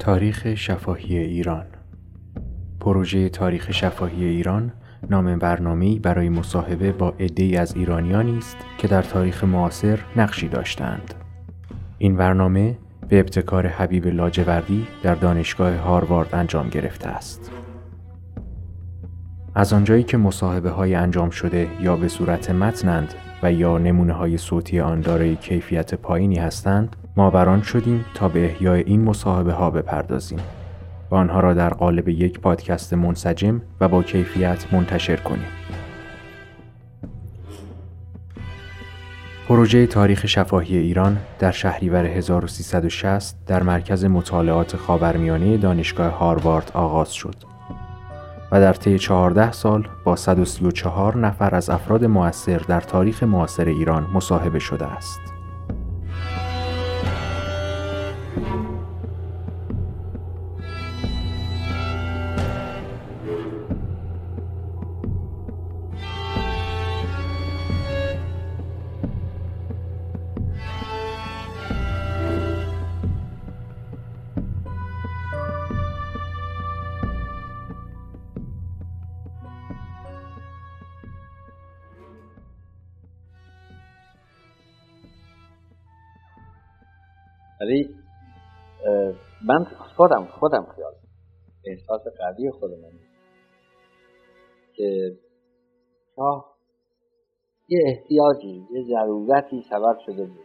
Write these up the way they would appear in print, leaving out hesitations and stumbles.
تاریخ شفاهی ایران. پروژه تاریخ شفاهی ایران نام برنامه‌ای برای مصاحبه با عده‌ای از ایرانیانی است که در تاریخ معاصر نقشی داشتند. این برنامه به ابتکار حبیب لاجوردی در دانشگاه هاروارد انجام گرفته است. از آنجایی که مصاحبه‌های انجام شده یا به صورت متنند و یا نمونه‌های صوتی آن دارای کیفیت پایینی هستند، ما بر آن شدیم تا به احیای این مصاحبه‌ها بپردازیم و آنها را در قالب یک پادکست منسجم و با کیفیت منتشر کنیم. پروژه تاریخ شفاهی ایران در شهریور 1360 در مرکز مطالعات خاورمیانه دانشگاه هاروارد آغاز شد و در طی 14 سال با 134 نفر از افراد مؤثر در تاریخ معاصر ایران مصاحبه شده است. ولی من خودم خیال احساس قوی خودم که شاه یه احتیاجی، یه ضرورتی سبب شده بود.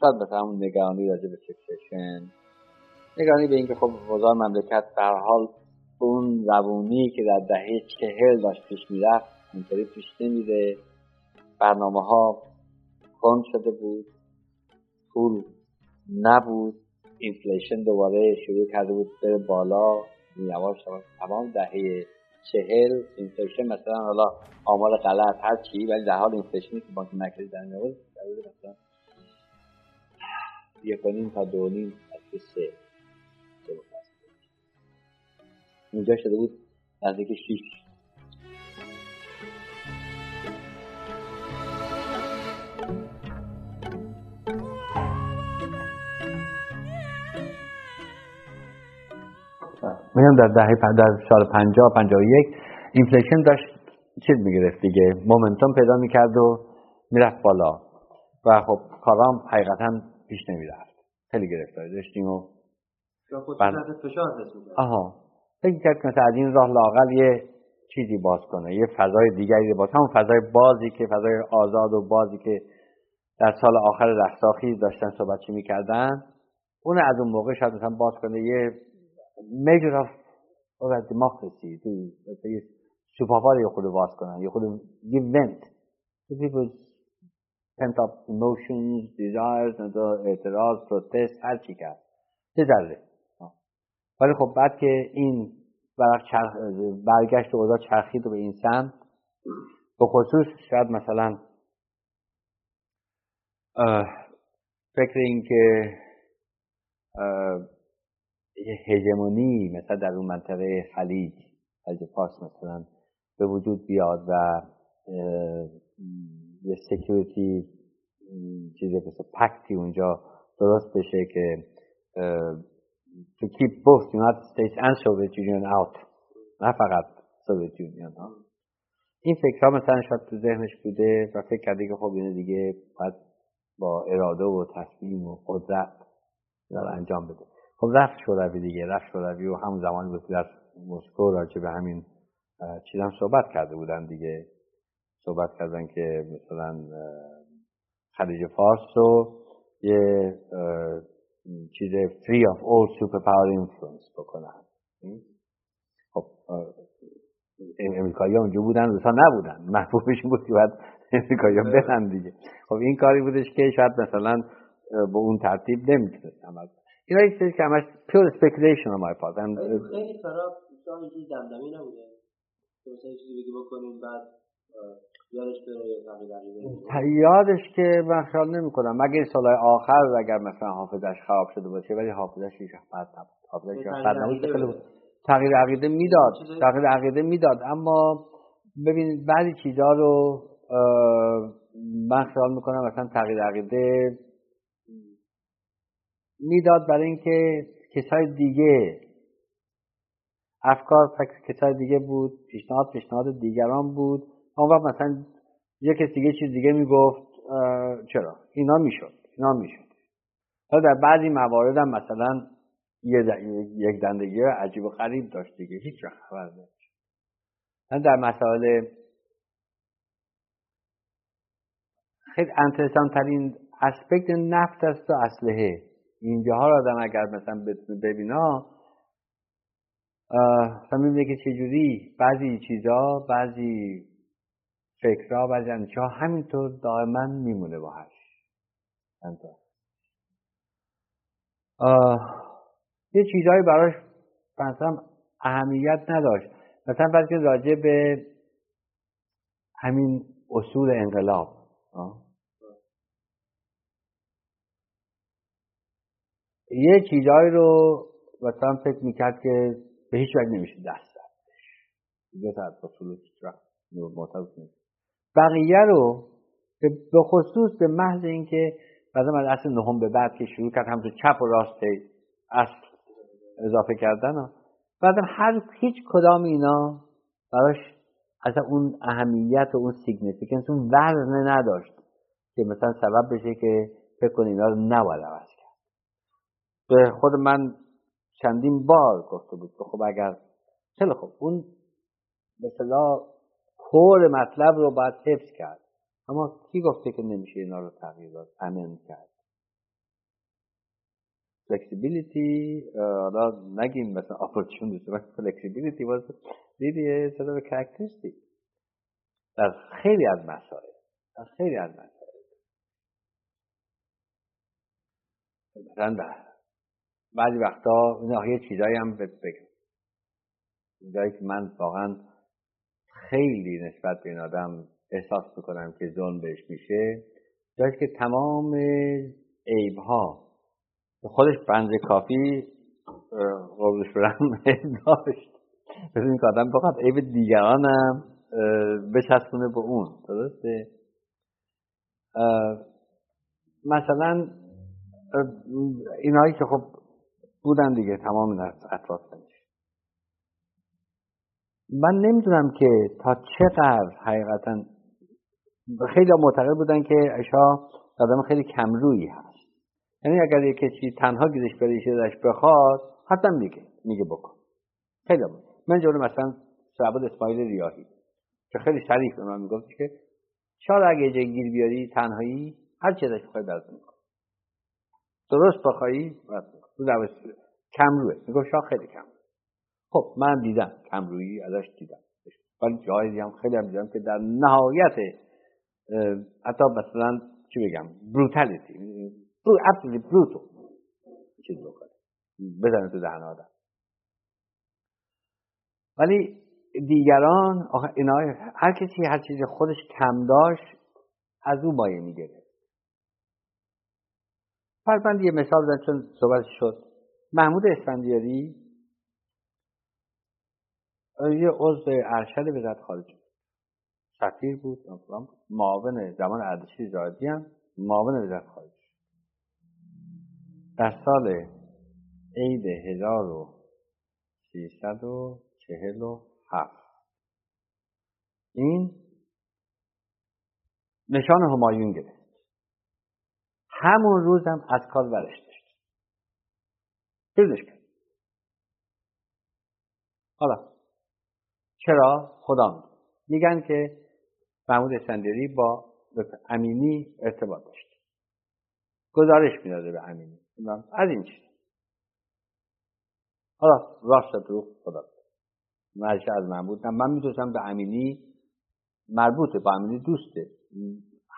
شاید مثلا اون نگرانی راجع به سکسشن، نگرانی به اینکه خب وضع مملکت در حال به اون روانی که در دهه 40 داشت پیش میرفت اینطوری پیش نمیره. برنامه‌ها کند شده بود، پول نبود، اینفلیشن دوباره شروع کرده بود بره بالا یواش یواش. تمام دهه 40 اینفلیشن، مثلا حالا آمار غلط هر چی، ولی در حال اینفلیشنی که بانک مرکزی در می‌آورد در حدود مثلا 1.5 تا 2.5 تا 3 اونجا شده بود، نزدیک 6. میگم در دهه 50 51 اینفلیشن داشت چیز میگرفت دیگه، مومنتوم پیدا میکرد و میرفت بالا و خب کارام حقیقتا پیش نمیرفت. خیلی گرفتاری داشتیم و فشار داشت میگرد. آها، فکر کرد که مثلا از این راه لااقل یه چیزی باز کنه، یه فضای دیگری باز، همون فضای بازی که فضای آزاد و بازی که در سال آخر رخساخیز داشتن صحبتش میکردن، اون از اون موقع شاید مثلا باز کنه. یه میجر آف اور دموکراسی تو مثلا سوپاوار یه خود باز کنن، یه خود ایونت تو پیپل پنت اپ ایموشنز، دیزایرز، اعتراض، پروتست، هر چی که چه ذره. ولی خب بعد که این برگشت اوضاع چرخید و به این سمت، به خصوص شاید مثلا فکر این که یه هژمونی مثلا در اون منطقه خلیج فارس مثلا به وجود بیاد و یه سکیوریتی چیزی مثل پکتی اونجا درست بشه که to keep both United States and Soviet Union out، نه فقط Soviet Union ها. این فکرها مثلا شاید تو ذهنش بوده و فکر کرده که خب اینه دیگه باید با اراده و تصمیم و قدرت داره انجام بده. خب رفت شوروی و همون زمانی بود در مسکو راجع به همین چیز هم صحبت کرده بودن دیگه. صحبت کردن که مثلا خلیج فارس رو یه چیز free of all superpower influence بکنن. خب امریکایی ها اونجا بودن، روسا نبودن، محبوبشون بود که باید امریکایی ها برن دیگه. خب این کاری بودش که شاید مثلا به اون ترتیب نمیتونستم. این ها یک چیزی که همش pure speculation on my part. خیلی فراب شما اینجور دمدمی نبوده که مثلا این چیزی بگی بکنیم بعد یادش بره یا تقریبا یادش که من خیال نمی کنم، مگه سالهای آخر اگر مثلا حافظش خراب شده باشه، ولی حافظش بد نبود. تغییر عقیده میداد. اما ببینید بعضی چیزها رو من خیال میکنم مثلا تغییر عقیده میداد برای اینکه کسای دیگه افکار کسای دیگه بود، پیشنهاد دیگران بود، اون وقت مثلا یه کسی دیگه چیز دیگه میگفت، چرا اینا میشد. در بعضی موارد هم مثلا یک دندگی عجیب و غریب داشت دیگه، هیچ وقت خبر نداشت. در مسائل خیلی انترسان ترین اسپکت نفت است و اسلحه، اینجاها را آدم اگر مثلا ببینا میبینه که چجوری بعضی چیزا، بعضی فکرها، بعضی اندیشه‌ها همینطور دائما میمونه باهاش. یه چیزایی براش مثلا اهمیت نداشت، مثلا بعضی راجع به همین اصول انقلاب یه چیزایی رو مثلا فکر میکرد که به هیچ وجه نمیشه دست داشت، بقیه رو به خصوص به محض اینکه بعضا از اصل نهم به بعد که شروع کرد همونطور چپ و راست اصل اضافه کردن ها، بعدا هیچ کدام اینا براش اصلا اون اهمیت و اون سیگنیفیکنس، اون وزن نداشت که مثلا سبب بشه که فکر کنی اینا رو نباید عوض کرد. به خود من چندین بار گفته بود خب اگر خیلی خب اون مثلا کور مطلب رو باید حفظ کرد، اما کی گفته که نمیشه اینا رو تغییر داد، امن کرد، فلکسیبیلیتی، حالا نگیم مثلا اپورتونیتی، ولی فلکسیبیلیتی واسه دیدیه سلام کاراکتریستیک در خیلی از مسائل، در خیلی از مسائل مثلا در بعضی وقتا اینا یه چیزایی هم بگم، چیزایی که من واقعا خیلی نسبت به این آدم احساس میکنم که ظلم بهش میشه، جایی که تمام عیبها خودش بند کافی قبولش برم داشت، ببینید که آدم بخواد عیب دیگرانم بچسبونه به اون، درسته؟ مثلا اینایی که خب بودن دیگه، تمام این اطراف داشت. من نمیدونم که تا چقدر حقیقتا خیلی معتقد بودن که عشا آدم خیلی کمرویی هست، یعنی اگر یک کسی تنها گیرش بره چیزش بخواد حتما میگه بکن. خیلی من جوری مثلا سعباد اسماعیل ریاحی که خیلی شریف به من میگفت که چرا اگه جای گیر بیاری تنهایی هر چیزش بخوای درست میکنه، درست بخوایی درست میکنه، کمروه میگفت شاه خیلی کم. خب من دیدم کمرویی ازش دیدم، ولی جای دیگه هم خیلی هم دیدم که در نهایت حتی مثلا چی بگم بروتالیتی، absolutely brutal چیز بکنه بزنه تو دهن آدم. ولی دیگران اینا هر کسی هر چیز خودش کم داشت از اون مایه میگیره. پس من یه مثال بزنم چون صحبت شد. محمود اسفندیاری یه عضو ارشد وزارت خارجه سفیر بود، معاون زمان اردشیر زاهدی هم معاون وزارت خارجه. در سال عید 1347 این نشان همایون گرفت، همون روز هم از کار برش داشت، بیرونش کرد. حالا چرا؟ خدا میگن که محمود اسفندیاری با امینی ارتباط داشت، گزارش میداده به امینی از این چیز. حالا راست رو خدا مرشه از محمود، من میتونستم به امینی مربوطه، با امینی دوسته،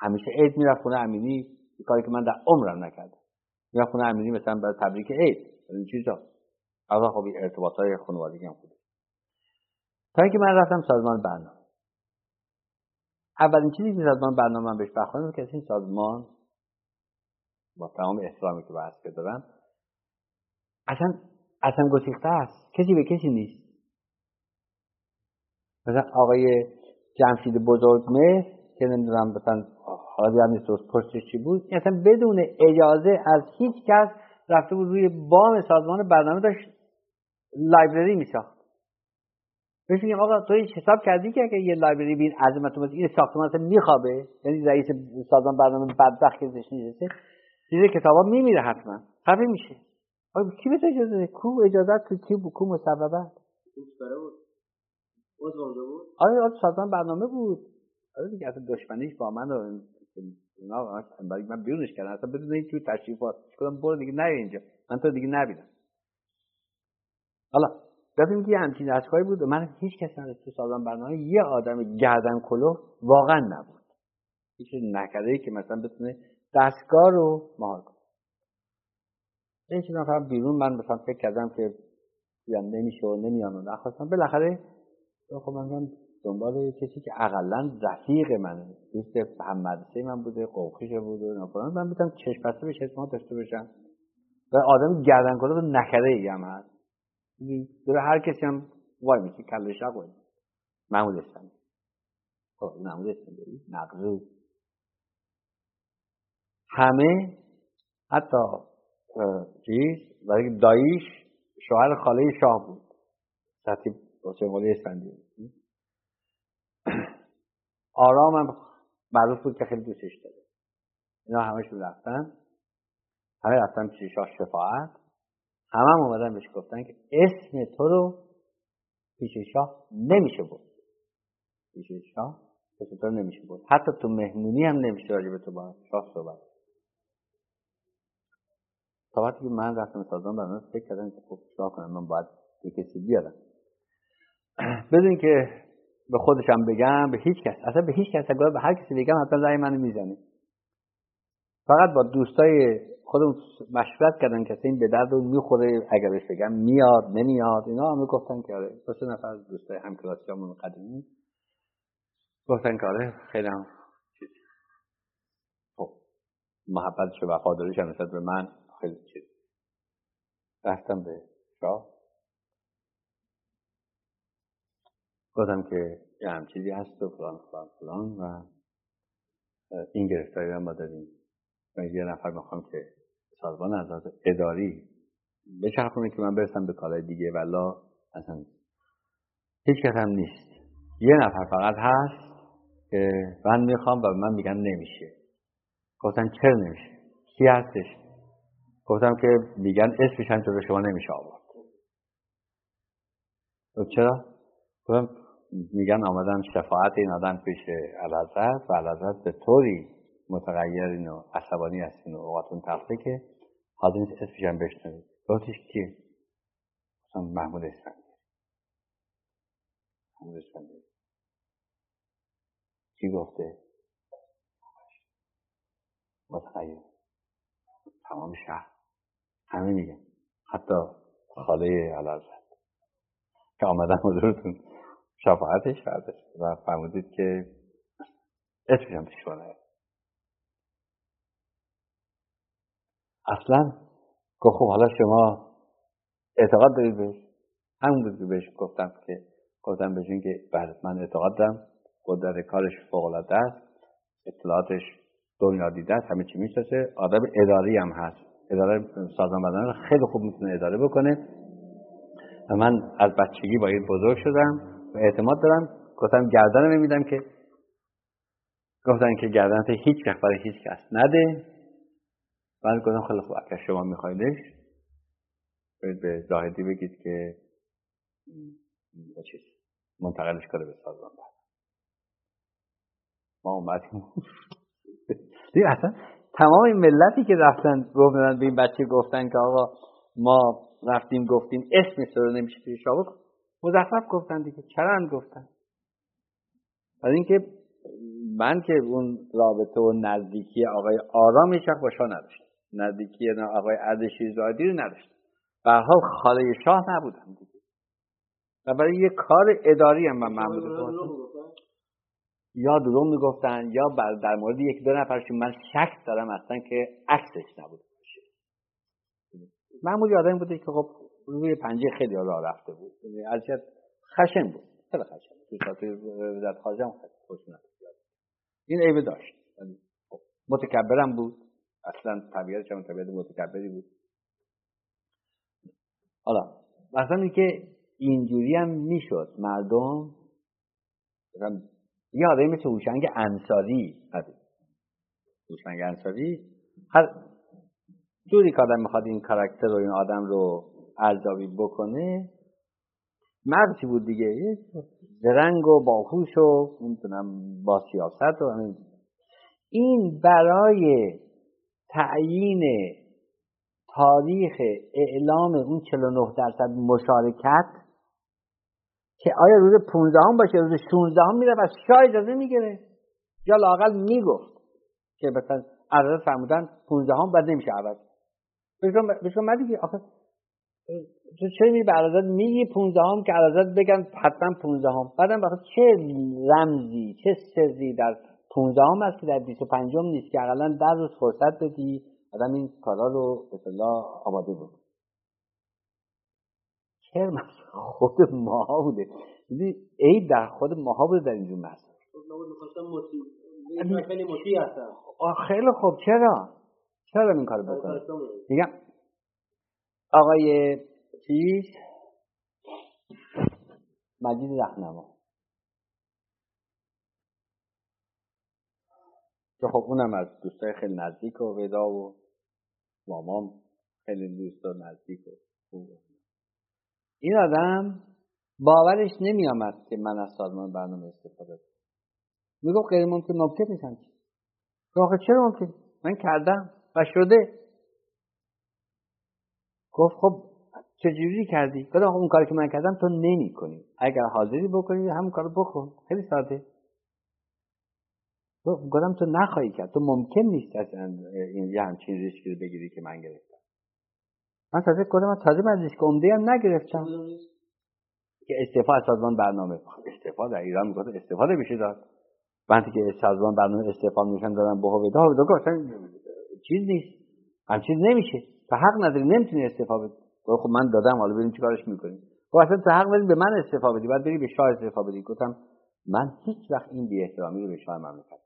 همیشه عید میرفت خونه امینی، کاری که من در عمرم نکردم، میرفت خونه امینی مثلا برای تبریک عید این چیزا. حالا خب ارتباطات خانوادگی هم خوبه. تا اینکه من رفتم سازمان برنامه، اولین چیزی که سازمان برنامه من بهش بخوام که این سازمان با تمام احترامی که بحث کردم اصلا گسیخته است، کسی به کسی نیست. مثلا آقای جمشید بزرگمهر که نمیدونم مثلا حاضر نیست پشتش چی بود، این اصلا بدون اجازه از هیچ کس رفته بود روی بام سازمان برنامه داشت لایبرری میساخت. بهش میگم آقا تو حساب کردی که اگه یه لایبرری بین عظمت و این ساختمان اصلا میخوابه؟ یعنی رئیس سازمان برنامه بدبخت که زش نیسته چیزی کتابا میمیره حتما قبل میشه. آقا کی بهت اجازه ده؟ کو اجازه تو کی بود؟ کو مسببه بود؟ آره سازمان برنامه بود. آره دیگه اصلا دشمنیش با من رو اونا من بیرونش کردم اصلا بدون این تو تشریفات کردم برو دیگه نیا اینجا من تو دیگه نبینم. حالا گفتیم که همچین اشکایی بود و من هیچ کس نداشت تو سازمان برنامه یه آدم گردن کلوف واقعا نبود، هیچ نکرده‌ای که مثلا بتونه دستگاه رو مهار کنه. این چیزا فقط بیرون من مثلا فکر کردم که دیدم نمیشه و نمیام و نخواستم. بالاخره خب من دنبال کسی که اقلاً رفیق من دوست هم مدرسه من بوده، قوقیش بود و ناپلان من بودم چشم بسته بشه اسمها داشته باشم و آدم گردن کلوف نکرده‌ای هم هست. در هر کسی هم وای میشه کل شق وای محمود اسفندیاری. خب محمود اسفندیاری نقضو همه حتی چیز ولی داییش شوهر خاله شاه بود سطیب حسین قلی اسفندیاری آرام هم معروف بود که خیلی دوستش داره. اینا همشون رفتن همه رفتن پیش شاه شفاعت، همه هم اومدن بهش گفتن که اسم تو رو پیش شاه نمیشه بود، پیش شاه اسم تو نمیشه بود، حتی تو مهمونی هم نمیشه راجب تو با شاه صحبت. تا وقتی که من رفتم سازمان برنامه فکر کردم که خب چیکار کنم، من باید یه کسی بیارم بدون که به خودشم بگم به هیچ کس، اصلا به هیچ کس اگه به هر کسی بگم حتما رأی منو میزنه. فقط با دوستای خودمون مشورت کردن که این به درد رو میخوره اگر بهش بگم میاد نمیاد. اینا همه گفتن که آره. دو سه نفر از دوستای همکلاسیامون قدیمی گفتن که آره خیلی هم چیز خب محبتش و وفاداریش هم نسبت به من خیلی چیز. رفتم به شاه گفتم که یه هم چیزی هست و فلان فلان فلان و این گرفتاری هم با داریم و یه نفر میخوام که سازمان از لحاظ اداری بچرخونه که من برسم به کالای دیگه والا اصلا هیچ کس هم نیست، یه نفر فقط هست که من میخوام و من میگم نمیشه. گفتن چرا نمیشه؟ کی هستش؟ گفتم که میگن اسمش هم جلوی شما نمیشه آورد. چرا؟ گفتم میگن آمدن شفاعت این آدم پیش اعلیحضرت و اعلیحضرت به طوری متغیرین و عصبانی هستین و اوقاتون تلخه که حاضر نیست اسمش هم بشنوید. گفتش کیه؟ محمود اسفندیاری. محمود اسفندیاری کی گفته؟ متغیر تمام شهر همه میگن، حتی خاله اعلیحضرت که آمدن حضورتون شفاعتش کردش و فرمودید که اسمش هم بشنوید. اصلا گفت خب حالا شما اعتقاد دارید بهش؟ همون بود که بهش گفتم بهش این که بله من اعتقاد دارم، قدرت کارش فوق‌العاده است، اطلاعاتش دنیا دیده است، همه چی می‌شناسه، آدم اداری هم هست، اداره سازمان برنامه خیلی خوب میتونه اداره بکنه و من از بچگی با این بزرگ شدم و اعتماد دارم. گفتم گردن نمیدم که گفتن که گردنت هیچ وقت برای هیچ کس نده. من گفتم خیلی خوب اگر شما میخوایدش باید به زاهدی بگید که منتقلش کنه به سازمان برنامه. ما اومدیم دیگه اصلا تمام ملتی که رفتن گفتن به این بچه گفتن که آقا ما رفتیم گفتیم اسم سر نمیشه توی شابق مزخرف گفتن دیگه چرند گفتن. از اینکه من که اون رابطه و نزدیکی آقای آرام هیچ‌وقت با شاه نداشتم، نزدیکی آقای اردشیرزادی رو نداشتم، به هر حال خاله شاه نبودم دیگه و برای یه کار اداری هم من محمود یا دروغ میگفتن یا در مورد یک دو نفرشون من شک دارم اصلا که عکسش نبوده باشه. محمود آدمی بوده که خب روی پنجه خیلی راه رفته بود، از جد خشن بود، خیلی خشن بود، توی وزارت خارجه هم خشن بود، این عیب داشت. متکبرم بود، اصلا طبیعتش هم طبیعت متکبری بود. حالا مثلا اینکه اینجوری هم میشد مردم یه آدمی مثل هوشنگ انصاری هر جوری که آدم میخواد این کاراکتر رو، این آدم رو ارزیابی بکنه، مردی بود دیگه، درنگ و باهوش و نمیتونم با سیاست و همین. این برای تعیین تاریخ اعلام اون 49% مشارکت که آیا روز 15 باشه روز 16 میره و شاید از میگیره یا لااقل میگفت که مثلا عرض فرمودن 15 بعد نمیشه عوض بشون مردی که آخه تو چه میری به عرضت میگی 15 که عرضت بگن حتما 15، بعدم بخواد چه رمزی چه سری در 15 هست که در 25 نیست که اقلا 10 روز فرصت بدی آدم این کارا رو به اصطلاح آماده بود. کرم خود ماها بوده، عیب در خود ماها بوده در اینجور مسئله. خیلی خوب، چرا این کار بکنه؟ میگم آقای چیز مجید رهنما که خب اونم از دوستای خیلی نزدیک و ودا و مامام خیلی دوستا نزدیک و این آدم باورش نمی آمد که من از سازمان برنامه استفاده کنم. میگم غیر ممکن نیستم. آخه چرا ممکن؟ من کردم و شده. گفت خب چجوری کردی؟ گفتم اون کاری که من کردم تو نمی کنی. اگر حاضری بکنی همون کارو بکن. خیلی ساده. گفتم تو نخواهی کرد، تو ممکن نیست اصلا این یه همچین ریسکی رو بگیری که من گرفتم. من تازه گفتم من ریسک عمده هم نگرفتم که استعفا از سازمان برنامه. استعفا در ایران میگفت استفاده میشه داد. وقتی که سازمان برنامه استعفا میشن دادن به هویدا، هویدا گفت اصلا چیز نیست، همچین نمیشه، تو حق نداری، نمیتونی استعفا بدی. خب من دادم، حالا ببین چیکارش میکنی. خب اصلا تو حق نداری به من استعفا بدی، بعد بری به شاه استعفا بدی. گفتم من هیچ وقت این بی احترامی رو به شاه مملکت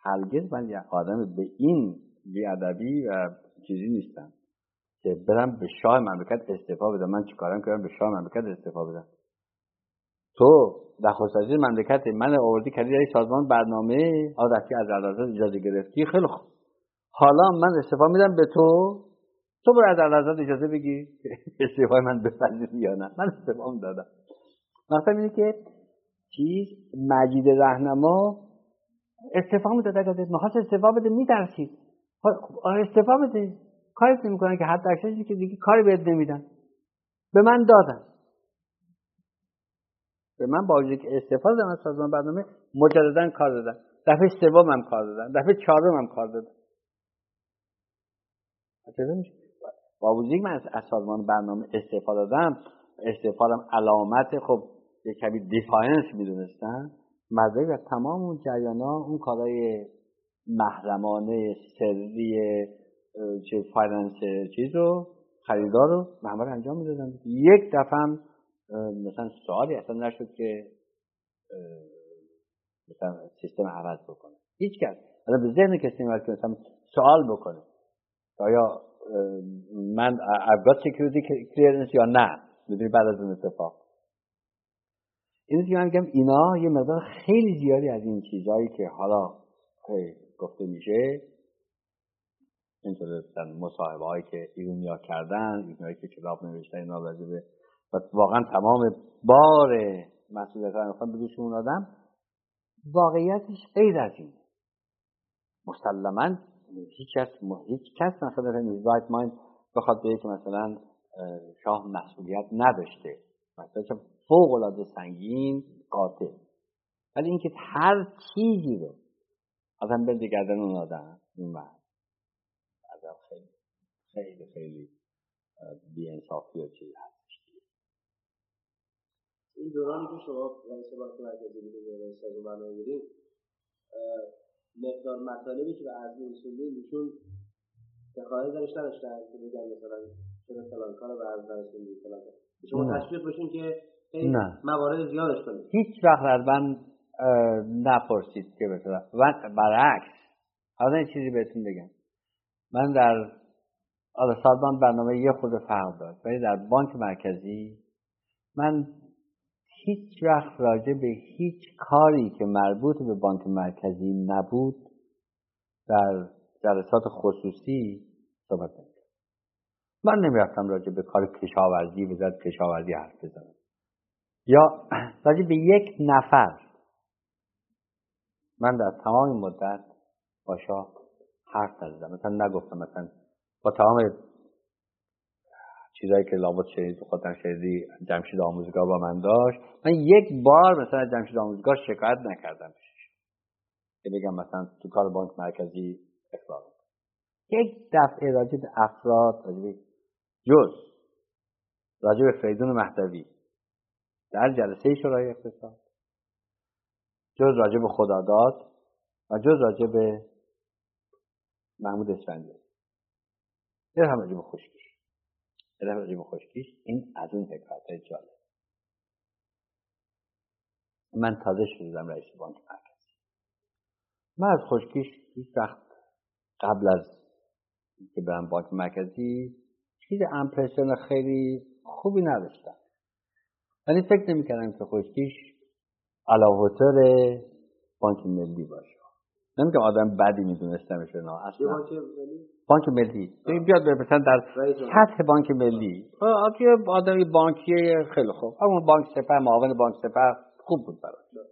هرگز، من یه آدم به این بی‌ادبی و چیزی نیستم که برم به شاه مملکت استعفا بدم. من چیکارم کردم به شاه مملکت استعفا بدم؟ تو دخالت وزیر مملکت من آوردی کردی در سازمان برنامه، آدرکی از عدالت اجازه گرفتی، خیلی خوب، حالا من استعفا میدم به تو، تو برو از عدالت اجازه بگی استعفای من بپذیری یا نه. من استعفا دادم. مثلا اینه که چیز مجید رهنما استعفا میداد، اگه می‌خواست استعفا بده می‌ترسید. خب آره استعفا بده، کاری نمی‌کنن که حد اکثرشی که دیگه کاری بهت نمیدن. به من دادن، به من با وجودی که استعفا دادن از سازمان برنامه مجدداً کار دادن. دفعه سوم هم کار دادن، دفعه چهارم هم کار دادن. اجازه میشه با وجودی که من از سازمان برنامه استعفا دادم، استعفام علامت خب یه کمی دیفاینس می‌دونستن، مزایی و تمام اون جریانا، اون کارهای محرمانه سری چه فایننس چیز رو خریدار رو محمد انجام میدادن. یک دفعه هم مثلا سوالی اصلا نشد که مثلا سیستم عوض بکنه، هیچ کس مثلا به ذهن کسی نمیاد که مثلا سوال بکنه آیا من ابگات سکیوریتی کلیرنس یا نه. میدونی بعد از اون اتفاق اینه که من میگم اینا یه مقدار خیلی زیادی از این چیزایی که حالا گفته میشه اینطور هستن، مصاحبه هایی که ایرونیا کردن، ایرونیایی که کتاب نوشتن، اینا راجع به واقعا تمام بار مسئولیت رو میخوان به دوش اون آدم. واقعیتش غیر از این، مسلما هیچ کس مثلا in right mind بخواد به یک مثلا شاه مسئولیت نداشته، مثلا فوق العاده سنگین قاطع، ولی اینکه هر چیزی رو آدم بنده گردن اون آدم، این مرد آدم خیلی خیلی خیلی بی‌انصافی و چیز هستش. این دورانی که شما رئیس بانک مرکزی بودید و رئیس سازمان برنامه بودید، مقدار مطالبی که به عرض می‌رسوندید ایشون دخالتی درش نداشتن که بگن مثلا چرا فلان کارو به عرض رسوندید؟ شما تشویق بشین که نه، موارد زیادش کنید. هیچ وقت از من نپرسید که مثلا، برعکس الان یه چیزی بهتون بگم، من در سازمان برنامه یه خود فرق دارد، ولی در بانک مرکزی من هیچ وقت راجع به هیچ کاری که مربوط به بانک مرکزی نبود در جلسات خصوصی صحبت نمی‌کردم. من نمی‌رفتم راجع به کار کشاورزی وزارت کشاورزی حرف بزنم یا راجع به یک نفر. من در تمام مدت با شاه حرف نزدم، مثلا نگفتم، مثلا با تمام چیزایی که لابد شنید و خودم شنیدی جمشید آموزگار با من داشت، من یک بار مثلا جمشید آموزگار شکایت نکردم پیشش که بگم مثلا تو کار بانک مرکزی اخلال. یک دفعه راجع به افراد، راجع به جز، راجع به فریدون مهدوی در جلسه شورای اقتصاد، جز راجع به خداداد و جز راجع به محمود اسفندیاری، یه هم راجع به خوشکیش، در رابطه با خوشکیش. این از اون حکایت‌های جالب. من تازه شدم رئیس بانک مرکزی. من از خوشکیش هیچ وقت قبل از اینکه برم بانک مرکزی چیز امپرسیون خیلی خوبی نداشتم، ولی فکر نمی‌کردم که خوشکیش علاوه‌تر بانک ملی باشه. نمی‌گم آدم بدی می‌دونستمش، نه اصلا. بانک ملی بیاد بپرسن در سطح بانک ملی آقای آدمی بانکیه خیلی خوب، همون بانک سپه، معاون بانک سپه خوب بود برات.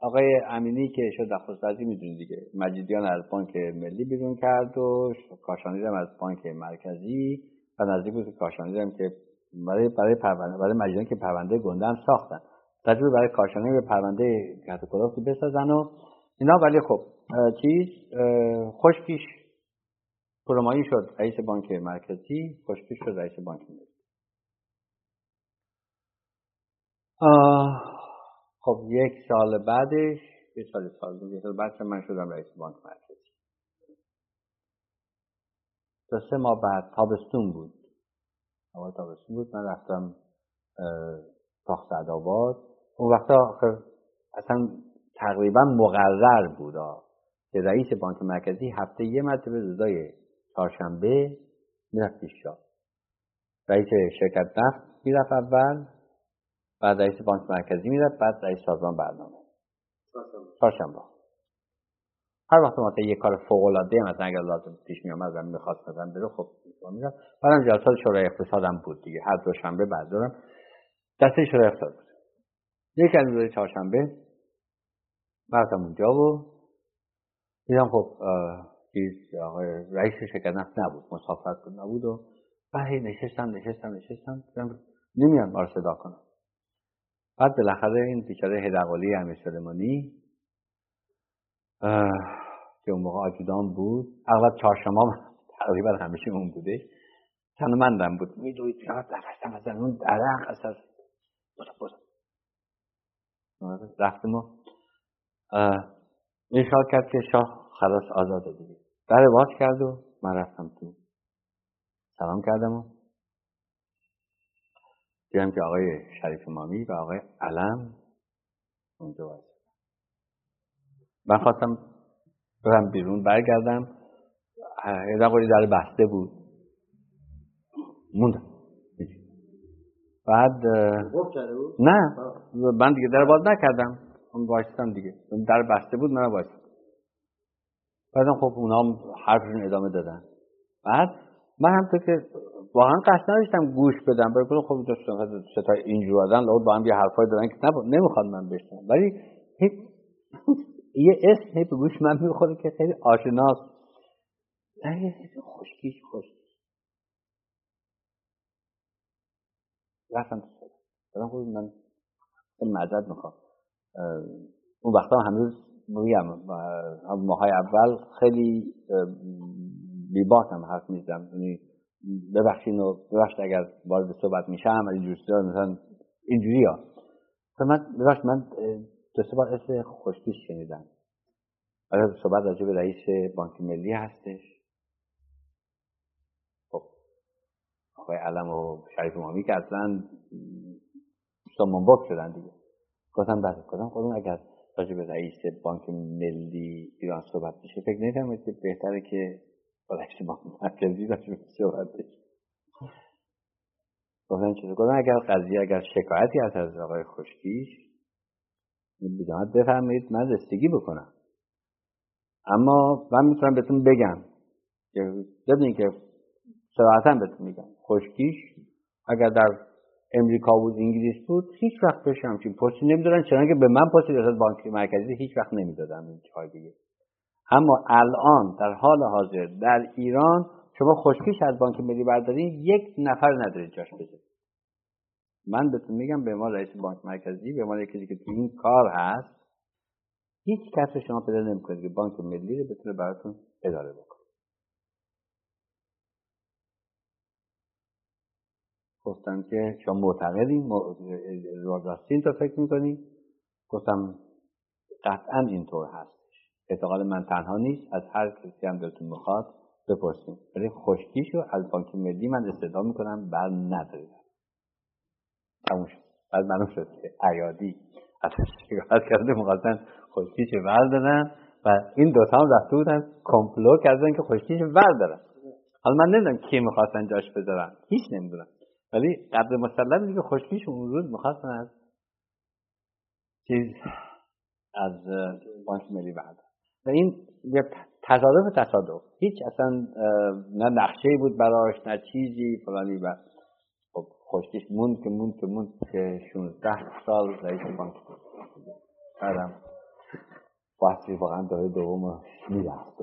آقای امینی که شد دخلص وزیر، میدونید دیگه، مجیدیان از بانک ملی بیرون کرد و کاشانی هم از بانک مرکزی و نزدیک بود که کاشانی هم که برای پرونده، برای مجیدیان که پرونده گنده هم ساختن، تجربه برای کاشانی به پرونده کاتوکلافتی بسازن و اینا. ولی خب خوشکیش پرومایی شد رئیس بانک مرکزی، خوشکیش شد رئیس بانک ملی. خب یک سال بعدش، یک سال بعد من شدم رئیس بانک مرکزی. تا 3 ماه بعد، تابستون بود، اول تابستون بود، من رفتم تاخت عداباد. اون وقتا آخر اصلا تقریبا مقرر بود که رئیس بانک مرکزی هفته یه مرتبه روزای چهارشنبه میرفت پیش شاه. رئیس شرکت نفت میرفت اول، بعد رئیس بانک مرکزی میرفت، بعد رئیس سازمان برنامه. چهارشنبه هر وقت مثلا یه کار فوق العاده مثلا اگر لازم پیش می اومد و می‌خواست مثلا بره، خب میرفت. بعدم جلسات شورای اقتصاد هم بود دیگه، هر دوشنبه بعدم جلسه شورای اقتصاد بود. یک روز چهارشنبه رفتم اونجا و دیدم خب رئیس شرکت نفت نبود، مسافرت بود، نبود. و بعد نشستم نمیان ما رو صدا کنم. بعد بالاخره این بیچاره هدقلی امیر سلیمانی که اون موقع آجودان بود، اغلب چهارشنبه‌ها تقریبا همیشه اون بودش، تنمندم بود، میدوید شاید نفستم از اون درخ اصلا بزن. رفتم و این شاه کرد که شاه خلاص آزاده دیگه، در باز کرد و من رفتم تو، سلام کردم و دیدم که آقای شریف مامی و آقای علم اونجا باید. من خواستم برم بیرون برگردم، یادم قولی در بسته بود، موندم. بعد نه من دیگه در باز نکردم، من وایستم دیگه، در بسته بود، من وایستم. بعدم خب اونا هم حرفشون ادامه دادن. بعد من همطور که واقعا قصد نداشتم گوش بدم، برای کنم خب دوستان اینجور دادن لابد با هم یه حرفای دادن که نمیخواد من بشنوم، ولی یه اسمی به گوش من میخوره که خیلی آشناست، نه خوشکیش. رفتم تو سر بدم، خب من مدد میخوام. اون وقتا هنوز میگم ماهای اول خیلی بیباکم حرف میزدم، یعنی ببخشید اگر وارد صحبت میشم اینجوریه، مثلا اینجوریه. من دو سه بار اسم خوشکیش شنیدم، الان صحبت راجع به رئیس بانک ملی هستش. خب آقای علم و شریف مامی که اصلا سمون بک شدن دیگه، گفتم بعد خودم اگر راجع به رئیس بانک ملی ایران صحبت بشه، فکر نمی‌کنم که بهتره که رئیس بانک مرکزی راجع بهش صحبت بشه. گفتن چیزی گفتن اگر شکایتی هست از آقای خوشکیش بی‌زحمت بفرمایید من رسیدگی بکنم، اما من میتونم بهتون بگم بدونین که صراحتاً بهتون میگم خوشکیش اگر در امریکا بود انگلیس بود هیچ وقت بهش همچین پستی نمیدادن، چرا که به من پستی از بانک مرکزی هیچ وقت نمیدادن این چیزای دیگه. اما الان در حال حاضر در ایران شما خوشکیش از بانک ملی بردارین یک نفر ندارید جاش بذارید. من بهتون میگم به ما رئیس بانک مرکزی، به ما یکی که تو این کار هست، هیچ کس رو شما پیدا نمی‌کنید که بانک ملی رو بتونه براتون اداره بکنه. گفتم که شما معتقدین راستین تا فکر می‌کنین؟ گفتم قطعاً اینطور هستش. اعتقاد من تنها نیست، از هر کسی هم دلتون می‌خواد بپرسیم. ولی خوشکیش رو از بانک ملی من استدعا می‌کنم بر ندارید. تموم شد. بعد معلوم شد که ایادی اصلا شکایت کرده می‌خواستن خوشکیش رو بردارن و این دوتا هم رفته بودن کمپلو کردن که خوشکیش رو بردارن. حالا من نمی‌دونم کی می‌خواستن جاش بذارن. هیچ نمی‌دونم. ولی قبل مسلم دیگه خوشکیش اون روز می‌خواستن از چیز از بانک ملی بردارن. و این تصادف هیچ اصلا نه نقشه‌ای بود براش نه چیزی فلانی بود. خب خوشکیش موند که 16 سال رئیس بانک بود. بعدم واسه واقعا دوره دوم می‌رفت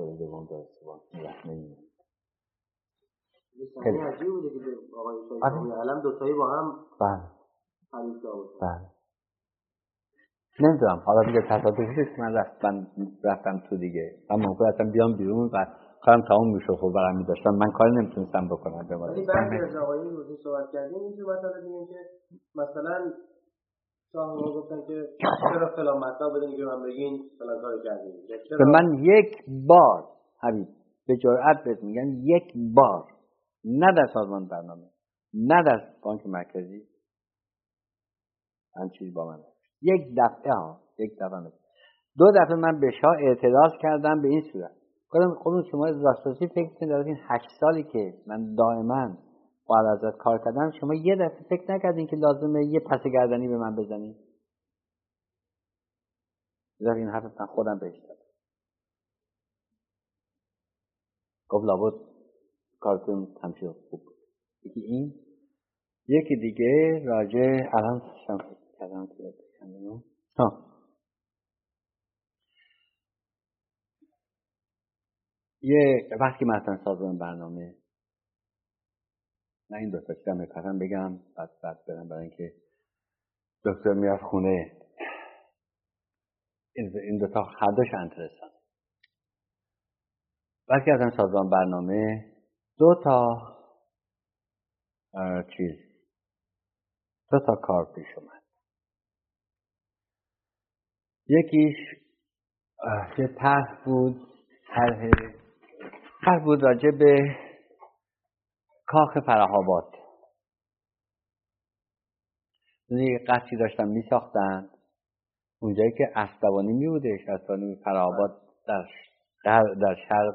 خیلی عجیب بود که آقای شجریان علم دو تایی با هم فریب داده بودن. نمیدونم حالا دیگه تصادفی که من رفتم تو دیگه، من ممکن اصلا بیام بیرون و کارم تمام میشه خب برام می‌داشتم من کاری نمیتونستم بکنم به واسه. ولی بعضی از آقایون روزی صحبت کردیم اینجوری مثلا ببینیم که مثلا شما گفتن که چرا فلان مطلب بدین که من بگین فلان کارو کردین. به من یک بار حبیب به جرئت بهت میگن یک بار نه در سازمان برنامه نه در بانک مرکزی آن چیز با من یک دفعه دو دفعه من به شاه اعتراض کردم به این صورت گفتم خودم شما راستی فکر کنید در این 8 سالی که من دائما با عزت کار کردم شما یه دفعه فکر نکردین که لازمه یه پس گردنی به من بزنید؟ در این حرف من خودم بهش دادم گفت لابد کارتون همچین خوب بود. یکی این یکی دیگه راجع الان کردم که یه وقتی مثلا سازمان برنامه من این دو تا چیزم کردم بگم بعد برم برای اینکه دکتر میاد خونه. این دو تا هر دوش انترسان. وقتی از سازمان برنامه دو تا چیز دو تا کار پیش اومد. یکیش یه طرح بود راجع به کاخ فره‌آباد. یه قصری داشتن می‌ساختن اونجایی که اسبوانی میبودش اسبوانی فره‌آباد در شرق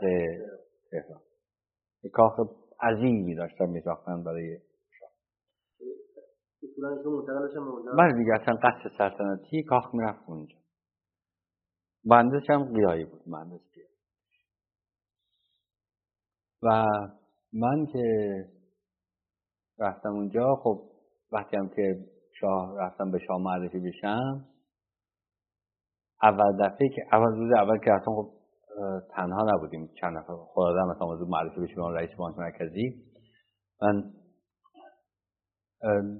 تهران. یه کاخ عظیمی داشتن می‌ساختن برای من دیگه اصلا قصد سلطنتی کاخ میرفت اونجا. مهندسش هم قیایی بود و من که رفتم اونجا خب وقتی هم که شاه رفتم به شاه معرفی بشم اول که رفتم خب تنها نبودیم چند نفر خود آدم مثلا موضوع معرفی بشم رئیس بانک مرکزی. من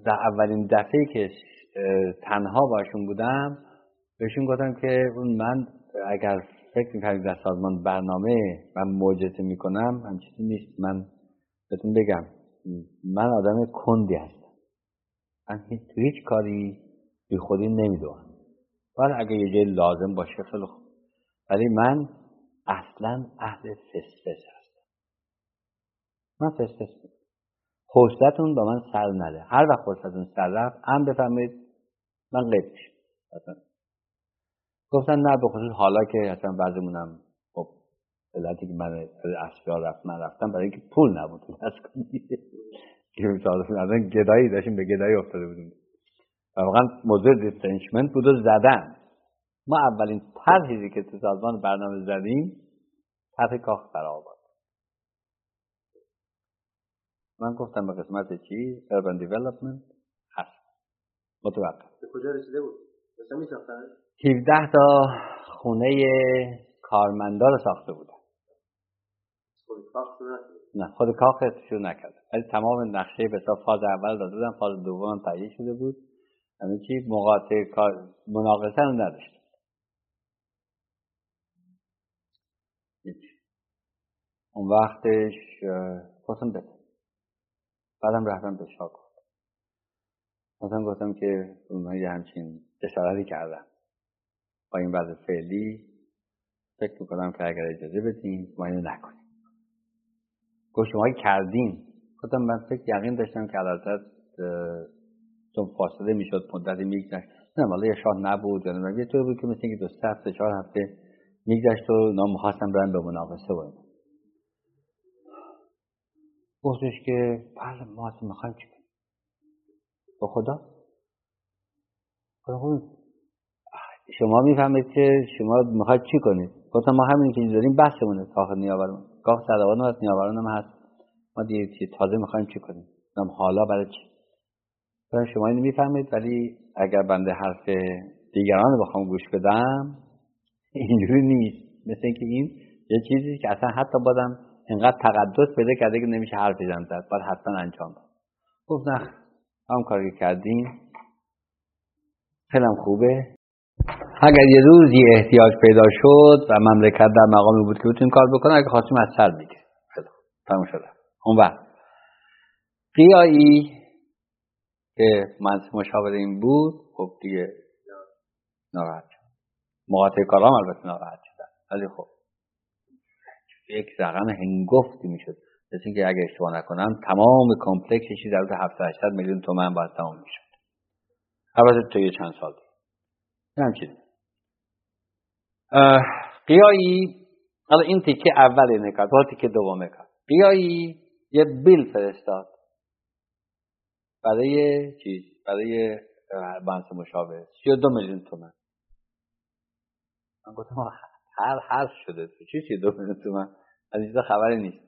در اولین دفعه که تنها باشون بودم بهشون گفتم که من اگر فکر میکنید در سازمان برنامه من معجزه میکنم همچیزی نیست. من بهتون بگم من آدم کندی هستم، من تو هیچ کاری بی خودی نمیدونم ولی اگه یه جایی لازم باشه خیلی خوب، ولی من اصلا اهل فسفس هستم. من فسفس میکنم، حوصلتون با من سر نده، هر وقت حوصلتون سر رفت هم بفهمید من غیب میشم. گفتن نه، به خصوص حالا که اصلا بعضیمونم خب علتی که من اشیا رفتم برای اینکه پول نبود دست کنید که مثلا الان گدایی داشتیم، به گدایی افتاده بودیم و واقعا موضوع ریترنچمنت بود و زدن. ما اولین طرحی که تو سازمان برنامه زدیم طرح کاخ فرآباد. من گفتم به قسمت چی؟ urban development هست. متوقع. به کجا رسیده بود؟ مثلا می ساختن 17 تا خونه کارمندا رو ساخته بودن. خود کاخ شروع نکرد. نه، خود کاخ شروع نکرد. ولی تمام نقشه به حساب فاز اول داده بودن، فاز دوم تایید شده بود. همین چی مقاطع کار مناقصه هم نداشت. اون وقتش خواستم بده. بعدم رفتم به شاکر. مثلا گفتم که اونها یه همچین اشاره‌ای کردن. با این وضع فعلی فکر می‌کنم که اگر اجازه بدین ما اینو نکنیم. گفت شما کردین. گفتم من فکر یقین داشتم که علت چون فاصله میشد مدتی میگذشت، نه والا یه شاه نبود، یعنی یه طور بود که مثل اینکه دو سه هفته چهار هفته میگذشت و نمی‌خواستم برن به مناقصه و اینا. گفتش که بله ما اصلا میخوایم چی کنیم با خدا شما میفهمید که شما میخواید چی کنید. گفتم ما همینی که داریم بحثمونه، کاخ نیاوران، کاخ صدوان و نیاوران هم هست، ما دیگه تازه میخوایم چی کنیم. گفتم حالا برای چی؟ شما اینو میفهمید، ولی اگر بنده حرف دیگران رو بخوام گوش بدم اینجوری نیست. مثل اینکه این یه چیزی که اصلا حتی بادم اینقدر تقدس پیدا کرده که نمیشه حرفی زدن، باید حتما انجام بده. گفت نه، هم کاری کردیم خیلی خوبه، اگر یه روزی احتیاج پیدا شد و مملکت در مقامی بود که بتونیم کار بکنیم، اگه خواستیم از سر میگیریم. تموم شده. اون وقت قیایی که مشاور این بود خب دیگه ناراحت شد، مقاطع کارام البته ناراحت شدن، ولی خب یک رقم هنگفتی میشد. مثل اینکه اگه اشتباه نکنم تمام کمپلکسش در حدود 780 میلیون تومان باید تمام میشد، البته تا یه چند سال دیگه. همچنین قیایی، حالا این تیکه اول اینه کرد، حالا تیکه دومه کرد. قیایی یه بیل فرستاد برای چیز، برای بانک مشابه 32 میلیون تومان. من گفتم هر شده تو چی 32 میلیون تومان از اینجا خبری نیست.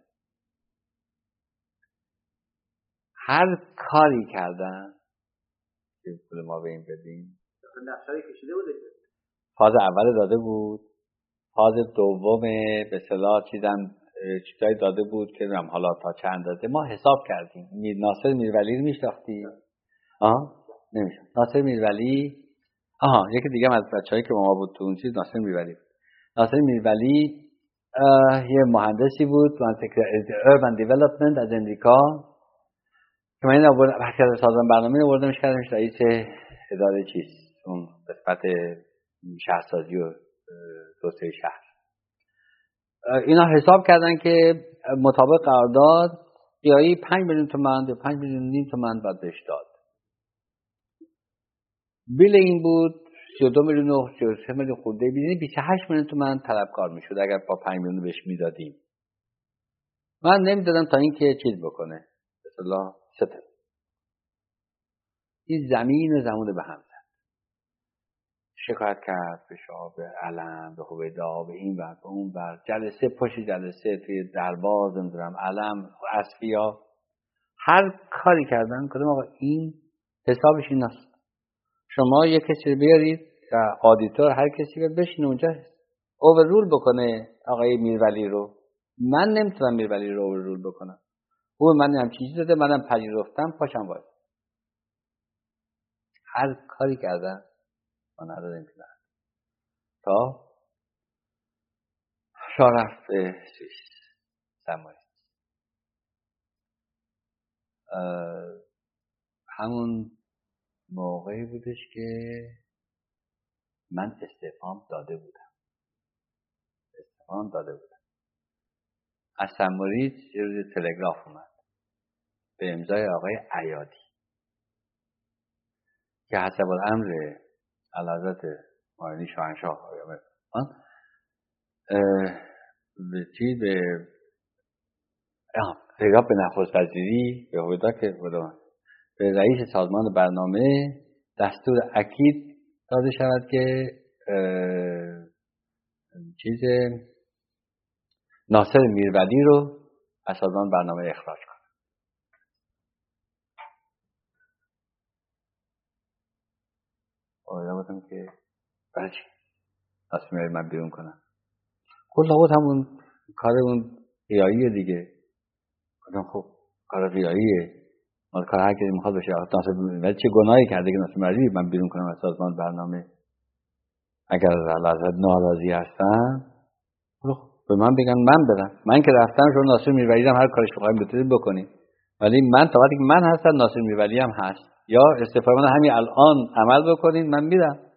هر کاری کردن که پول ما به این بدیم، نقشه‌ای کشیده بود، فاز اول داده بود، فاز دوم به اصطلاح چیزایی داده بود که نمیدونم حالا تا چند اندازه ما حساب کردیم. ناصر میرولی رو میشناختی؟ نمیشناختی. ناصر میرولی، یکی دیگه از بچه‌هایی که با ما بود تو اون چیز ناصر میرولی بود. ناصر میرولی یه مهندسی بود، اربن دیولپمنت از امریکا، که من وقتی سازمان برنامه رو بردمش کردمش رئیس اداره چیز، اون قسمت شهرسازی و توسعه شهر. اینا حساب کردن که مطابق قرارداد قیایی 5 میلیون تومان یا 5 میلیون و نیم تومان باید بهش داد. بیل این بود 32 میلیون و 33 میلیون خورده، ببینید 28 میلیون تومان طلبکار میشد اگر با 5 میلیون بهش میدادیم. من نمیدادم تا اینکه چیز بکنه. به اصطلاح ستل. این زمین و زمون به هم زد. شکایت کرد به شاه، به علم، به هویدا، به این ور به اون ور، جلسه پشت جلسه توی دربار زندرم علم اصفیا هر کاری کردن. کدوم آقا این حسابش این است. شما یک کسی بیارید آدیتور، هر کسی رو بشینه اونجا اورول بکنه آقای میرولی رو. من نمیتونم میرولی رو اورول بکنم، او من هم چیزی داده، منم پذیرفتم پاشم وای. هر کاری کردن من ندادم تا شرف سوئیس سرمایه. همون موقعی بودش که من استعفام داده بودم. از سموریت یه روز تلگراف اومد به امضای آقای ایادی که حسب الامر علاوه آینی شاهنشاه آیا به نخست وزیری به هویدا که به رئیس سازمان برنامه دستور اکید داده شود که چیز ناصر میرولی رو از سازمان برنامه اخراج کنه. آیا بودم که برای چی ناصر میرولی من بیرون کنم؟ خود لابد همون کار اون ریاییه دیگه. خب کار ریاییه مال کار هر کسی میخواد بشه. ناصر میرولی چه گناهی کرده که ناصر میرولی من بیرون کنم از سازمان برنامه؟ اگر از ناراضی هستن به من بگن من برم. من که رفتم شما ناصر میرولی هم هر کارش بخوایم بتونید بکنید، ولی من تا وقتی که من هستم ناصر میرولی هم هست، یا استعفای من همین الان عمل بکنید من میرم.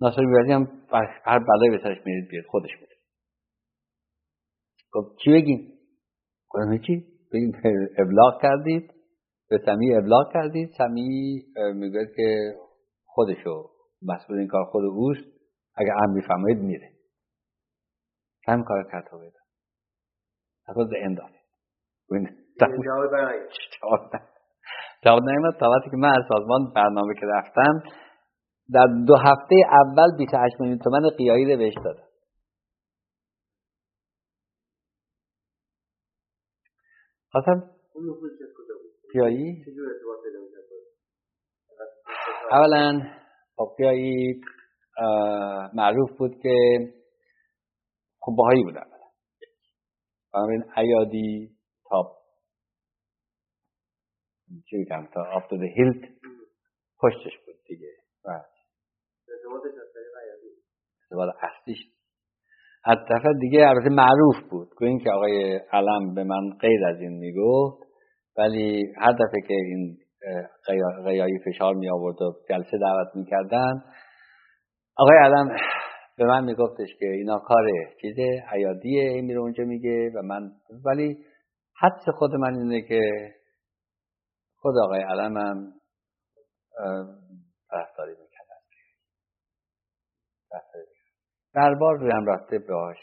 ناصر میرولی هم هر بلایی به سرش میرید بیاد خودش میره. خب چی بگیم؟ گفتم چی؟ بگیم ابلاغ کردید، به سمیع ابلاغ کردید. سمیع میگه که خودشو مسئول این کار خود اوست، اگه امری فرمایید میره. همین کار کرد تا بیدن از روز اندازه جواب نایمد. تا وقتی که من از سازمان برنامه که رفتم در 2 هفته اول 28 میلیون تومان قیایی رو بهش دادم. خواستم قیایی اولا قیایی معروف بود که خب باهایی بودن. بنابراین ایادی تاب چی بگم تا آفتر ده هیلت پشتش بود دیگه. ارتباط اصلیش از طرف دیگه البته معروف بود که این که آقای علم به من غیر از این میگفت، ولی هر دفعه که این قیایی فشار می آورد و جلسه دعوت میکردن آقای علم به من میگفتش که اینا کاره چیزه عیادیه، این میره اونجا میگه و من، ولی حدس خود من اینه که خود آقای علم هم طرفداری میکردن. دربار روی هم راسته باش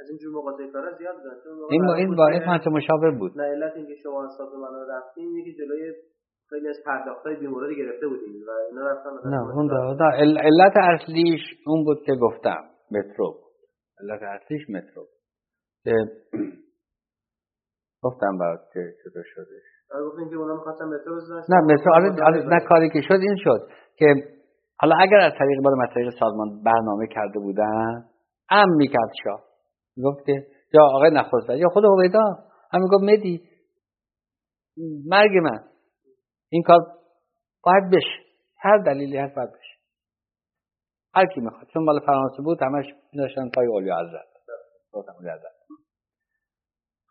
از اینجور مقاطعه کارا زیاد دارد. این واقعی من تو مشابه بود. نه علت اینکه شما حساب منو رفتین اینه که جلوی خیلی از پرداخت‌های بیمورد گرفته بودیم و اینا رفتن. نه اون دا علت اصلیش اون بود که گفتم مترو. علت اصلیش مترو که گفتم برات که چطور شده. آره گفتین که اونا می‌خواستن مترو بزنن. نه مترو آره نه کاری که شد این شد که حالا اگر از طریق طریق سازمان برنامه کرده بودن ام میکرد شا میگفت یا آقای نخست وزیر یا خود هویدا هم میگفت مدی مرگ من این کار باید بشه، هر دلیلی هست باید بشه، هر کی میخواد. چون مال فرانسه بود همش داشتن پای اولیا حضرت گفتم اولیا حضرت.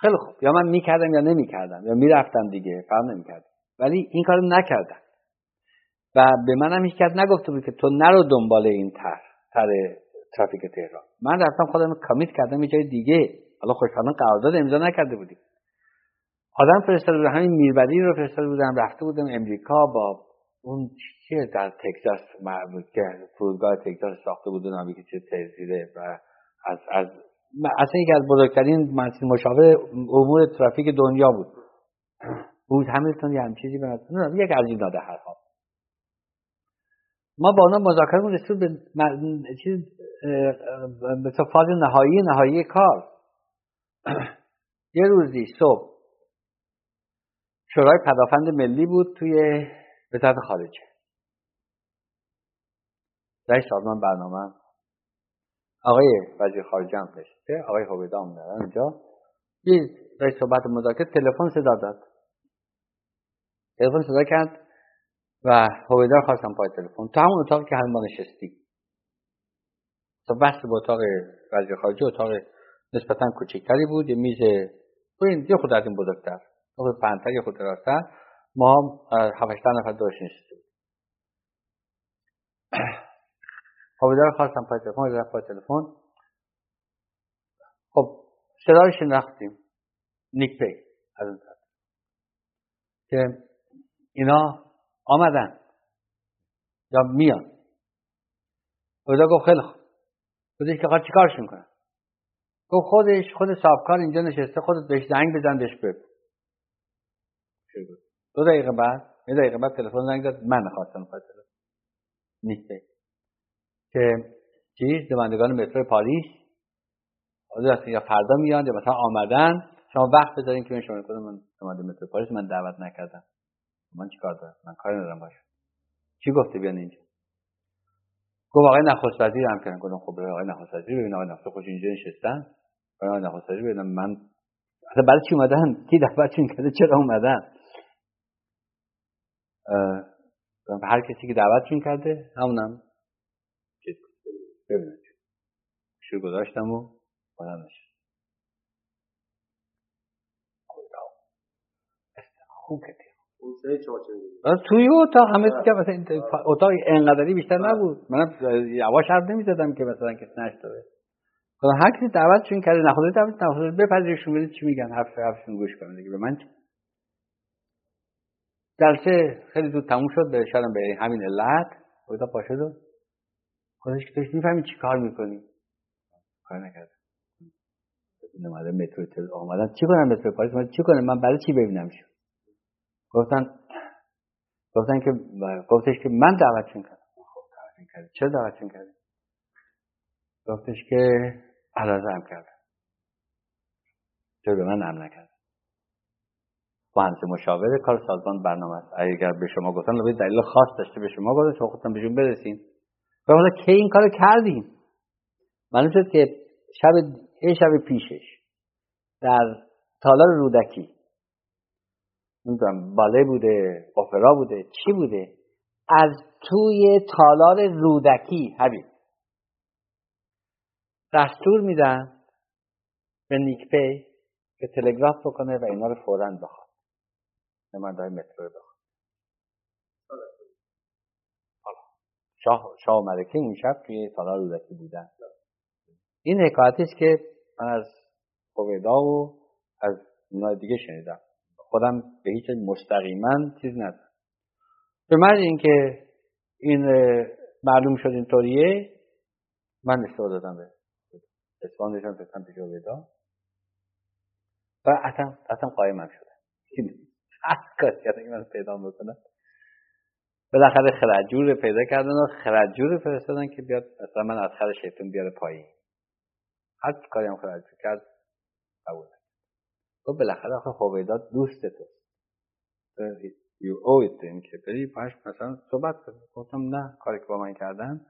خیلی خوب، یا من میکردم یا نمیکردم یا میرفتم دیگه، فرق نمیکرد، ولی این کارو نکردم و به منم هیچ کس نگفته بود که تو نرو دنبال این تر ترافیک تهران. من رفتم خودم کامیت کردم یه جای دیگه. حالا خوشحالانه قرارداد امضا نکرده بودیم. آدم فرستاده بودم، همین میرولی رو فرستاده بودم، رفته بودم امریکا با اون چیه در تگزاس معبود که فرودگاه تگزاس ساخته بود نامی که چه تزیره و اصلا یکی از بزرگترین مسائل مشابه امور ترافیک دنیا بود. بود همیلتون یه هم چیزی به نظر یک عجیب داده هر حال. ما با اونا مذاکرمون رسید به چیز به فاز نهایی کار. یه روزی صبح شورای پدافند ملی بود توی وزارت خارجه. رئیس سازمان برنامه آقای وزیر خارجه هم نشسته، آقای هویدا هم دارن اونجا. یه رئیس صحبت مذاکره تلفن صدا داد. تلفن صدا کرد و هویدا خواستم پای تلفن تو همون اتاق که همون نشستی. تو بحث با اتاق وزیر خارجه اتاق نسبتاً کوچکتری بود، یه میز ببین یه خود از این بزرگتر. خود پنتر یا خود راستن ما هم 7-8 نفر داشت نشسته بود. هویدا رو خواستم پای تلفن رفت پای تلفن. خب صدای شناختیم نیک پی از اون طرف که اینا آمدن یا میان. هویدا گفت خیلی خوب. خودش که قرار چیکارش میکنه؟ گفت خود صاحبکار اینجا نشسته، خودت بهش زنگ بزن بهش بگو. دو دقیقه بعد تلفن زنگ زد. من خواستم تلفن نیسته که چیز دوندگان مترو پاریس حاضر یا فردا میان یا مثلا آمدن، شما وقت بذارین که من شما کنم. من دومنده مترو پاریس من دعوت نکردم، من چیکار دارم، من کاری ندارم باشه. چی گفته بیان اینجا؟ گفت آقای نخست وزیر هم کردن. گفتم خب آقای نخست وزیر ببین، آقای نخست خوش اینجا نشستن، آقای نخست وزیر ببینم من اصلا برای چی اومدن، کی دعوتشون کرده، چرا اومدن. هر کسی که دعوتشون کرده همونم چیز ببینم شروع گذاشتم و بادم نشد. خوب کردیم توی اتاق همه که اتاق انقدری بیشتر نبود، منم یواش حرف نمیزدم که مثلا کسی نشتاره. هر کسی دعوتشون کرده، نخواد دعوت بپذیرشون، ببینید چی میگن، حرفشون گوش کنید دیگه. به من جلسه خیلی زود تموم شد، به شرم به همین علت وقتا پاشد و خودش که توش میفهمید چی کار میکنی؟ کار نکرد. نماده مترو تل آمدن چی کنم، مترو پاریس من چی کنم، من برای چی ببینمش؟ گفتش که من دعوتشون کردم. خب دعوتشون کردی، چه دعوتشون کردی؟ گفتش که علاوه هم کردم، چرا به من هم نکرد؟ مهندس مشاور کار سازمان برنامه است. اگر به شما گفتن باید دلیل خاص داشته به شما گفتن، شما خودتون بهشون برسین. و حالا کی این کارو کردیم؟ معلوم شد که شب پیشش در تالار رودکی نمیدونم باله بوده، اپرا بوده، چی بوده، از توی تالار رودکی حبیب دستور میدن به نیک‌پی که تلگراف بکنه و اینا رو فوراً بخواد. نماینده مترو بخواد. حالا شاه و ملکه این شب توی تالار رودکی بودن. این حکایتی است که من از هویدا و از اینا دیگه شنیدم. خودم به هیچ مستقیما چیز ندارم. به من اینکه این معلوم شد اینطوریه، من استفاده دادم به اصفهان داشتم فکرم پیش هویدا و اصلا قایمم شده. من پیدا میکنم. بالاخره خرجور پیدا کردن و خرجور فرستادن که بیاد اصلا من از خر شیطون بیاره پایین. هر کاری هم خرجور کرد قبول نکرد. و بالاخره آخه هویدا دوست تو. You owe it to him که بری باهاش مثلا صحبت کنی. گفتم نه، کاری که با من کردن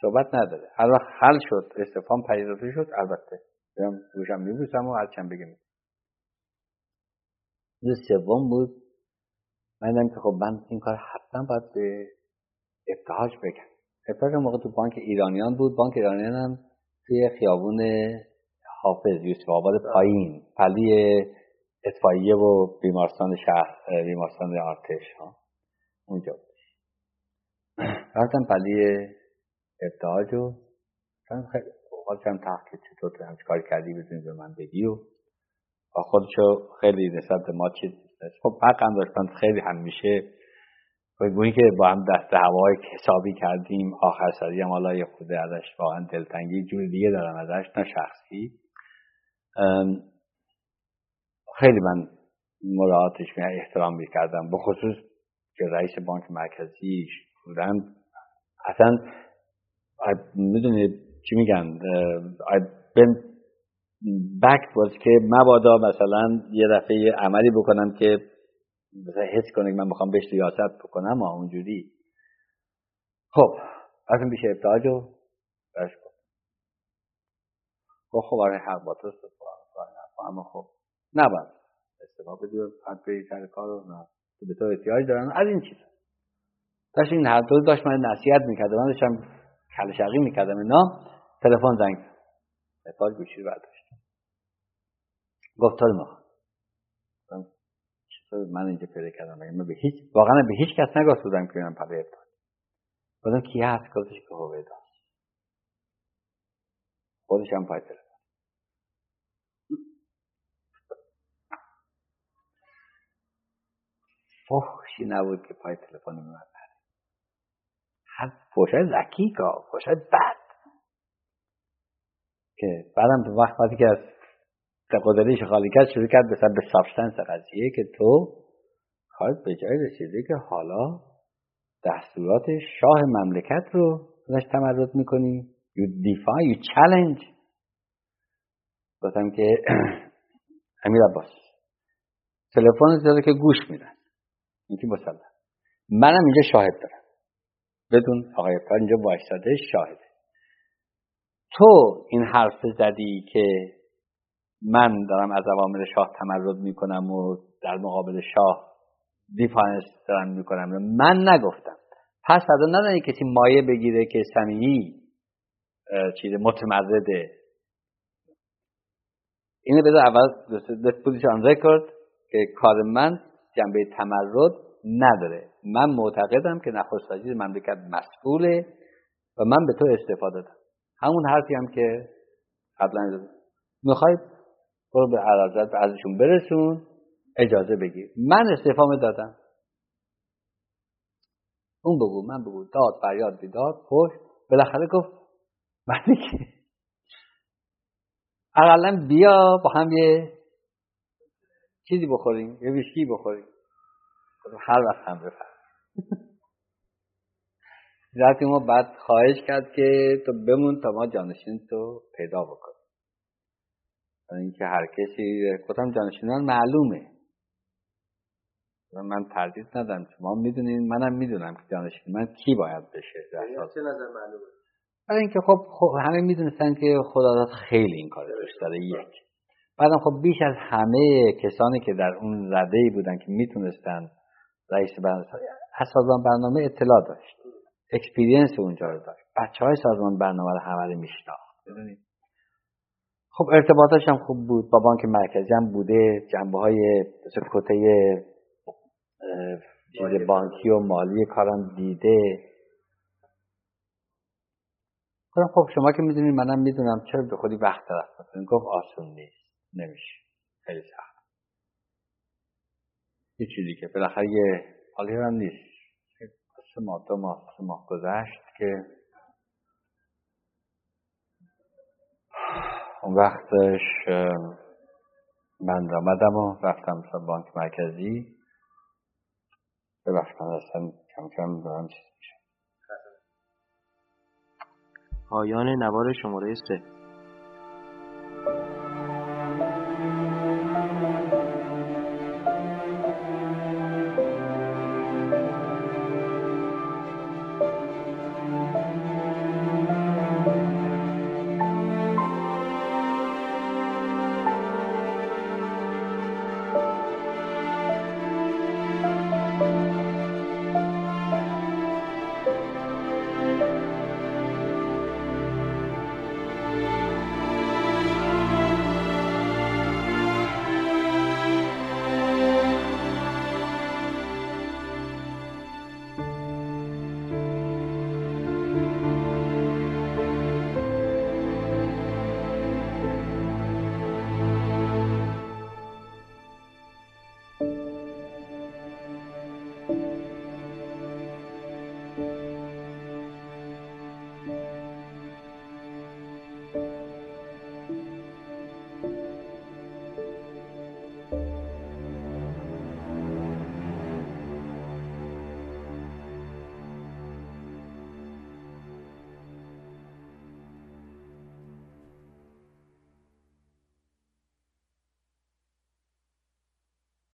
صحبت نداره. هر وقت حل شد، استفهام پذیرفته شد، البته میام روشم میبوسم و هرچند بگم. روز سوم بود، من دیدم که خب من این کار حتما باید به ابتهاج بگم. ابتهاجم موقع تو بانک ایرانیان بود. بانک ایرانیان هم توی خیابون حافظ یوسف آباد پایین، پلی اطفائیه و بیمارستان شهر، بیمارستان آرتش ها اونجا بود. رفتم پلی ابتهاج و خیلی خواستم تحقیق چطور همچین کاری کردی بزنی به من بگی و خودشو خیلی نسبت ما چیز داشت. خب حقم داشتن، خیلی همیشه بگویی که با هم دست هوای حسابی کردیم. آخر سری هم حالا یه خوده ازش واقعا دلتنگی جور دیگه دارم ازش، نه شخصی. خیلی من مراعاتش احترام می‌کردم، به خصوص که رئیس بانک مرکزی بودن. اصلا میدونی چی میگن، بکت بود که مبادا مثلا یه دفعه عملی بکنم که حس کنه من میخوام بهش ریاست بکنم و اونجوری. خب اصلا بیشه ابتهاج رو برش کن. خب آره حق با تو اما خب نباید استفاق بدی و پدری سرکار رو نه به تو احتیاج دارن از این چیز. داشت این هر دو داشت من نصیحت میکردم، من داشتم کلشقی میکردم اینا. تلفن زنگ ابتهاج گوشی رو برداشت. گفت تال میخوام چطور من اینجا پیدا کردم؟ من واقعا به هیچ کس نگفت بودم که من پده ابتهاج. بودم کی هست؟ گفتش که هویدا. خودش هم پای تلفن. فحشی نبود که پای تلفن من بود. باشد ذکی کا باشد بد که بعدم به وقت وقتی که از تقاضلیش خالی کرد شروع کرد به سابستنس قضیه که تو خواهد به جای رسیده که حالا دستورات شاه مملکت رو ازش تمرد میکنی. You defy, you challenge. گفتم که امیر عباس تلفن زده که گوش میدن این که مسلم منم اینجا شاهد دارم بدون آقای پا اینجا بایستاده شاهده. تو این حرف زدی که من دارم از اوامر شاه تمرد میکنم و در مقابل شاه دیفانس دارم میکنم. من نگفتم. پس حدا نداری کسی مایه بگیره که سمیعی چیز متمرده. اینه بذار اول پوزیشن آن رکورد که کار من جنبه تمرد نداره. من معتقدم که نخست وزیر مملکت مسئوله و من به تو استفاده دادم. همون حرفی هم که قبلا زدم. میخوای برو به عرضت به ازشون برسون اجازه بگیر. من استفامه دادم. اون بگو من بگو داد فریاد بیداد پشت بالاخره گفت منی که اقلا بیا با هم یه چیزی بخوریم یه ویسکی بخوریم هر وقت هم بفرد. رفتی ما بعد خواهش کرد که تو بمون تا ما جانشین تو پیدا بکن. اینکه هر کسی کتم جانشینان معلومه. من تردید ندارم شما میدونین منم میدونم که جانشین من کی باید بشه. چه نظر معلومه؟ برای اینکه خب همه میدونستن که خداداد خیلی این کار روش داره یک. بعدم خب بیش از همه کسانی که در اون رده‌ای بودن که میتونستن رئیس سازمان برنامه اطلاع داشت. اکسپریانس اونجا رو داشت. بچهای سازمان برنامه رو همه میشناخت. میدونید؟ خب ارتباطش هم خوب بود با بانک مرکزی هم بوده جنبه‌های کته‌ی چیز بانکی و مالی کارم دیده. خب شما که میدونید منم میدونم چرا به خودی وقت طرف می‌کنید. گفت آسون نیست. نمیشه. خیلی سخت. یه چیزی که بالاخره یه حالی هم نیست. سه ماه گذشت که اون وقتش من آمدم و رفتم سر بانک مرکزی. ببخشید من اصلا کم دارم چیز میشه. پایان نوار شماره 3